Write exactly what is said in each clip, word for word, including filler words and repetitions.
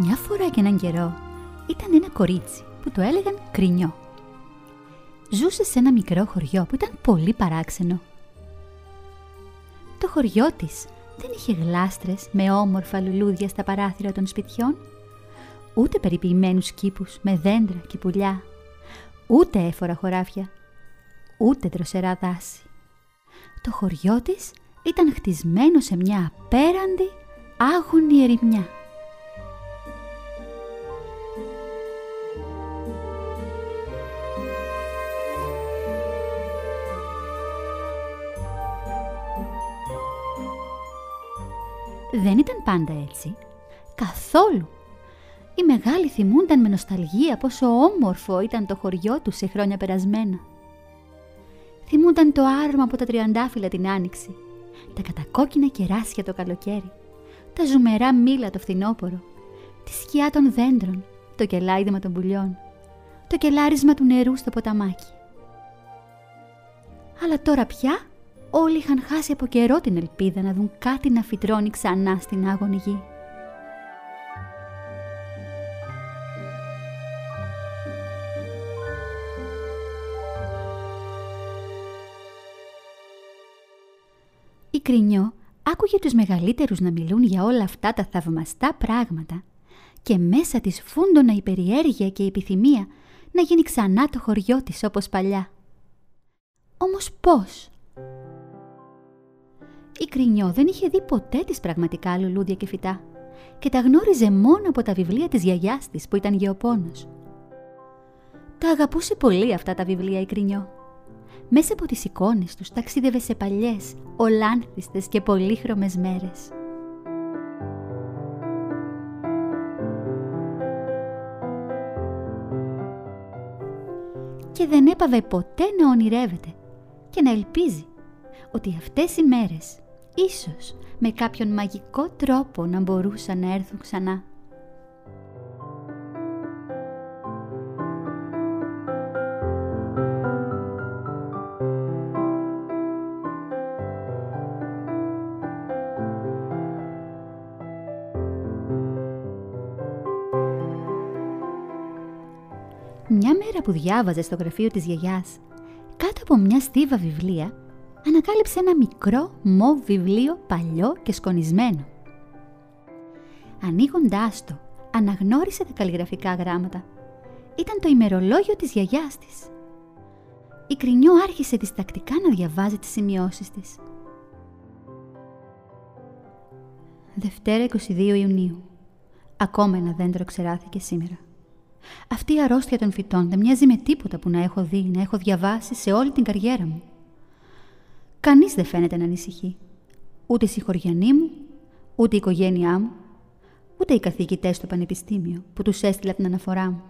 Μια φορά και έναν καιρό ήταν ένα κορίτσι που το έλεγαν Κρινιώ. Ζούσε σε ένα μικρό χωριό που ήταν πολύ παράξενο. Το χωριό της δεν είχε γλάστρες με όμορφα λουλούδια στα παράθυρα των σπιτιών, ούτε περιποιημένους κήπους με δέντρα και πουλιά, ούτε έφορα χωράφια, ούτε δροσερά δάση. Το χωριό της ήταν χτισμένο σε μια απέραντη άγονη ερημιά. Δεν ήταν πάντα έτσι. Καθόλου. Οι μεγάλοι θυμούνταν με νοσταλγία πόσο όμορφο ήταν το χωριό τους σε χρόνια περασμένα. Θυμούνταν το άρωμα από τα τριαντάφυλλα την άνοιξη, τα κατακόκκινα κεράσια το καλοκαίρι, τα ζουμερά μήλα το φθινόπορο, τη σκιά των δέντρων, το κελάιδημα των πουλιών, το κελάρισμα του νερού στο ποταμάκι. Αλλά τώρα πια όλοι είχαν χάσει από καιρό την ελπίδα να δουν κάτι να φυτρώνει ξανά στην άγονη γη. Η Κρινιώ άκουγε τους μεγαλύτερους να μιλούν για όλα αυτά τα θαυμαστά πράγματα και μέσα της φούντωνα η περιέργεια και η επιθυμία να γίνει ξανά το χωριό της όπως παλιά. Όμως πώς? Η Κρινιώ δεν είχε δει ποτέ τις πραγματικά λουλούδια και φυτά και τα γνώριζε μόνο από τα βιβλία της γιαγιάς της που ήταν γεωπόνος. Τα αγαπούσε πολύ αυτά τα βιβλία η Κρινιώ. Μέσα από τις εικόνες τους ταξίδευε σε παλιές, ολάνθιστες και πολύχρωμες μέρες. Και δεν έπαβε ποτέ να ονειρεύεται και να ελπίζει ότι αυτές οι μέρες ίσως με κάποιον μαγικό τρόπο να μπορούσαν να έρθουν ξανά. Μια μέρα που διάβαζε στο γραφείο της γιαγιάς, κάτω από μια στίβα βιβλία, ανακάλυψε ένα μικρό μοβ βιβλίο παλιό και σκονισμένο. Ανοίγοντάς το, αναγνώρισε τα καλλιγραφικά γράμματα. Ήταν το ημερολόγιο της γιαγιάς της. Η Κρινιώ άρχισε διστακτικά να διαβάζει τις σημειώσεις της. Δευτέρα εικοστή δεύτερη Ιουνίου. Ακόμα ένα δέντρο ξεράθηκε σήμερα. Αυτή η αρρώστια των φυτών δεν μοιάζει με τίποτα που να έχω δει, να έχω διαβάσει σε όλη την καριέρα μου. Κανείς δεν φαίνεται να ανησυχεί. Ούτε οι συγχωριανοί μου, ούτε η οικογένειά μου, ούτε οι καθηγητές στο πανεπιστήμιο που τους έστειλα την αναφορά μου.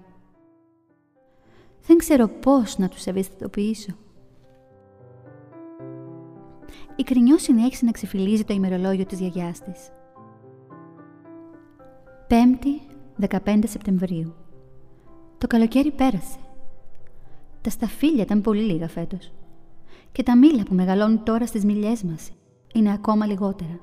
Δεν ξέρω πώς να τους ευαισθητοποιήσω. Η Κρινιώ συνέχισε να ξεφυλίζει το ημερολόγιο της γιαγιάς της. πέμπτη δεκαπέντε Σεπτεμβρίου. Το καλοκαίρι πέρασε. Τα σταφύλια ήταν πολύ λίγα φέτος. Και τα μήλα που μεγαλώνουν τώρα στις μιλιές μας είναι ακόμα λιγότερα.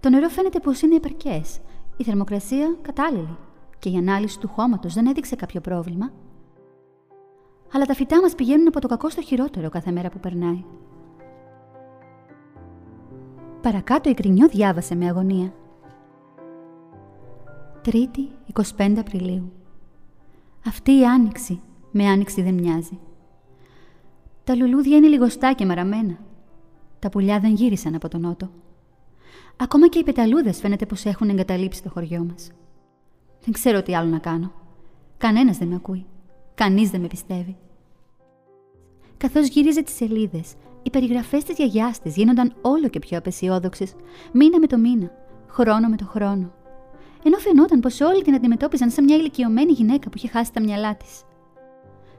Το νερό φαίνεται πως είναι επαρκές, η θερμοκρασία κατάλληλη και η ανάλυση του χώματος δεν έδειξε κάποιο πρόβλημα. Αλλά τα φυτά μας πηγαίνουν από το κακό στο χειρότερο κάθε μέρα που περνάει. Παρακάτω η Κρινιώ διάβασε με αγωνία. τρίτη εικοστή πέμπτη Απριλίου. Αυτή η άνοιξη με άνοιξη δεν μοιάζει. Τα λουλούδια είναι λιγοστά και μαραμένα. Τα πουλιά δεν γύρισαν από τον νότο. Ακόμα και οι πεταλούδες φαίνεται πως έχουν εγκαταλείψει το χωριό μας. Δεν ξέρω τι άλλο να κάνω. Κανένας δεν με ακούει. Κανείς δεν με πιστεύει. Καθώς γύριζε τις σελίδες, οι περιγραφές της γιαγιάς της γίνονταν όλο και πιο απαισιόδοξες, μήνα με το μήνα, χρόνο με το χρόνο. Ενώ φαινόταν πως όλοι την αντιμετώπιζαν σαν μια ηλικιωμένη γυναίκα που είχε χάσει τα μυαλά της.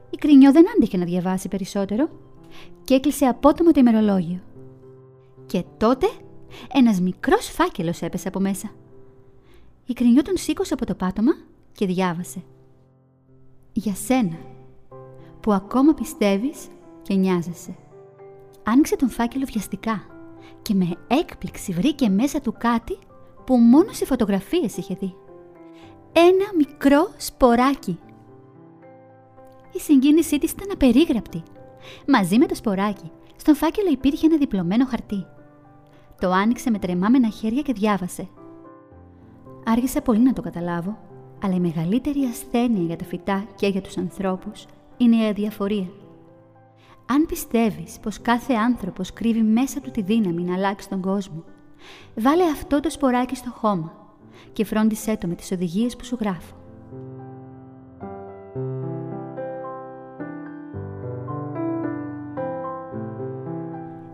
Η Κρινιώ δεν άντεχε να διαβάσει περισσότερο και έκλεισε απότομα το ημερολόγιο. Και τότε ένας μικρός φάκελος έπεσε από μέσα. Η Κρινιώ τον σήκωσε από το πάτωμα και διάβασε. «Για σένα, που ακόμα πιστεύεις και νοιάζεσαι». Άνοιξε τον φάκελο βιαστικά και με έκπληξη βρήκε μέσα του κάτι που μόνο σε φωτογραφίες είχε δει. Ένα μικρό σποράκι. Η συγκίνησή της ήταν απερίγραπτη. Μαζί με το σποράκι, στον φάκελο υπήρχε ένα διπλωμένο χαρτί. Το άνοιξε με τρεμάμενα χέρια και διάβασε. Άργησα πολύ να το καταλάβω, αλλά η μεγαλύτερη ασθένεια για τα φυτά και για τους ανθρώπους είναι η αδιαφορία. Αν πιστεύεις πως κάθε άνθρωπος κρύβει μέσα του τη δύναμη να αλλάξει τον κόσμο, βάλε αυτό το σποράκι στο χώμα και φρόντισέ το με τις οδηγίες που σου γράφω.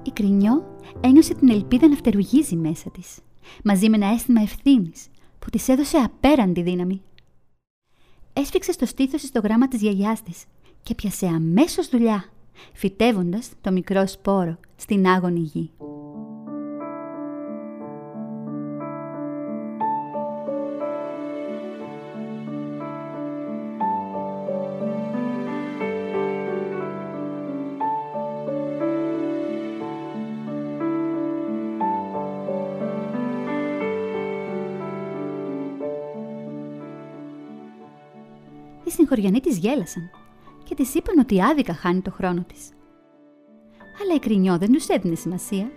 Η Κρινιώ ένιωσε την ελπίδα να φτερουγίζει μέσα της, μαζί με ένα αίσθημα ευθύνης που της έδωσε απέραντη δύναμη. Έσφιξε στο στήθος στο γράμμα της γιαγιάς της και πιασε αμέσως δουλειά, φυτεύοντας το μικρό σπόρο στην άγονη γη. Οι συγχωριανοί της γέλασαν και της είπαν ότι άδικα χάνει το χρόνο της. Αλλά η Κρινιώ δεν τους έδινε σημασία.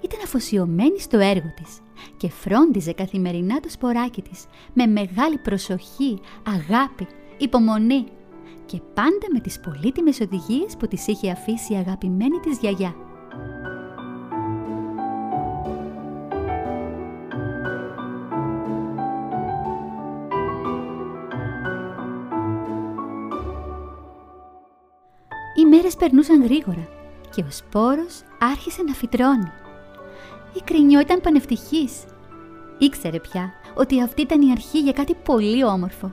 Ήταν αφοσιωμένη στο έργο της και φρόντιζε καθημερινά το σποράκι της με μεγάλη προσοχή, αγάπη, υπομονή και πάντα με τις πολύτιμες οδηγίες που της είχε αφήσει η αγαπημένη της γιαγιά. Οι μέρες περνούσαν γρήγορα και ο σπόρος άρχισε να φυτρώνει. Η Κρινιώ ήταν πανευτυχής. Ήξερε πια ότι αυτή ήταν η αρχή για κάτι πολύ όμορφο.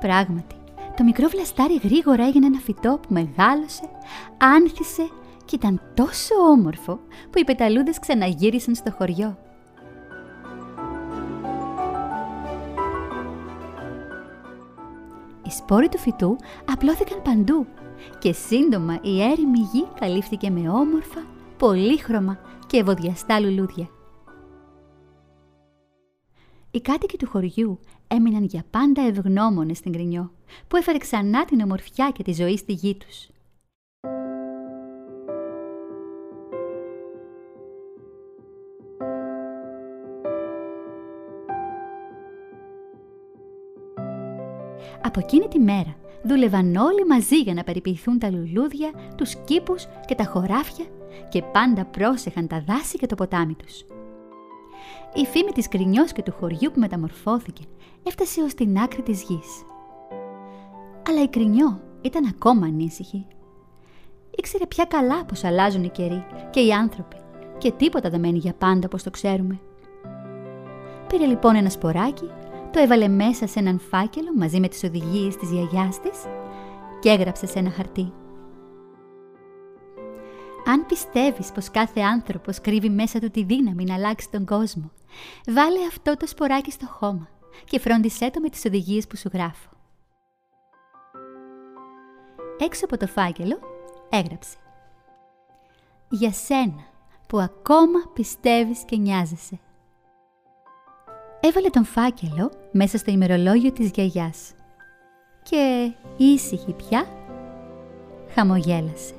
Πράγματι, το μικρό βλαστάρι γρήγορα έγινε ένα φυτό που μεγάλωσε, άνθησε και ήταν τόσο όμορφο που οι πεταλούδες ξαναγύρισαν στο χωριό. Οι σπόροι του φυτού απλώθηκαν παντού και σύντομα η έρημη γη καλύφθηκε με όμορφα, πολύχρωμα και ευωδιαστά λουλούδια. Οι κάτοικοι του χωριού έμειναν για πάντα ευγνώμονες στην Κρινιώ, που έφερε ξανά την ομορφιά και τη ζωή στη γη τους. Από εκείνη τη μέρα δούλευαν όλοι μαζί για να περιποιηθούν τα λουλούδια, τους κήπους και τα χωράφια και πάντα πρόσεχαν τα δάση και το ποτάμι τους. Η φήμη της Κρινιώς και του χωριού που μεταμορφώθηκε έφτασε ως την άκρη της γης. Αλλά η Κρινιώ ήταν ακόμα ανήσυχη. Ήξερε πια καλά πως αλλάζουν οι καιροί και οι άνθρωποι και τίποτα δεν μένει για πάντα όπως το ξέρουμε. Πήρε λοιπόν ένα σποράκι, το έβαλε μέσα σε έναν φάκελο μαζί με τις οδηγίες της γιαγιάς της και έγραψε σε ένα χαρτί. Αν πιστεύεις πως κάθε άνθρωπος κρύβει μέσα του τη δύναμη να αλλάξει τον κόσμο, βάλε αυτό το σποράκι στο χώμα και φρόντισέ το με τις οδηγίες που σου γράφω. Έξω από το φάκελο έγραψε: για σένα που ακόμα πιστεύεις και νοιάζεσαι. Έβαλε τον φάκελο μέσα στο ημερολόγιο της γιαγιάς και ήσυχη πια χαμογέλασε.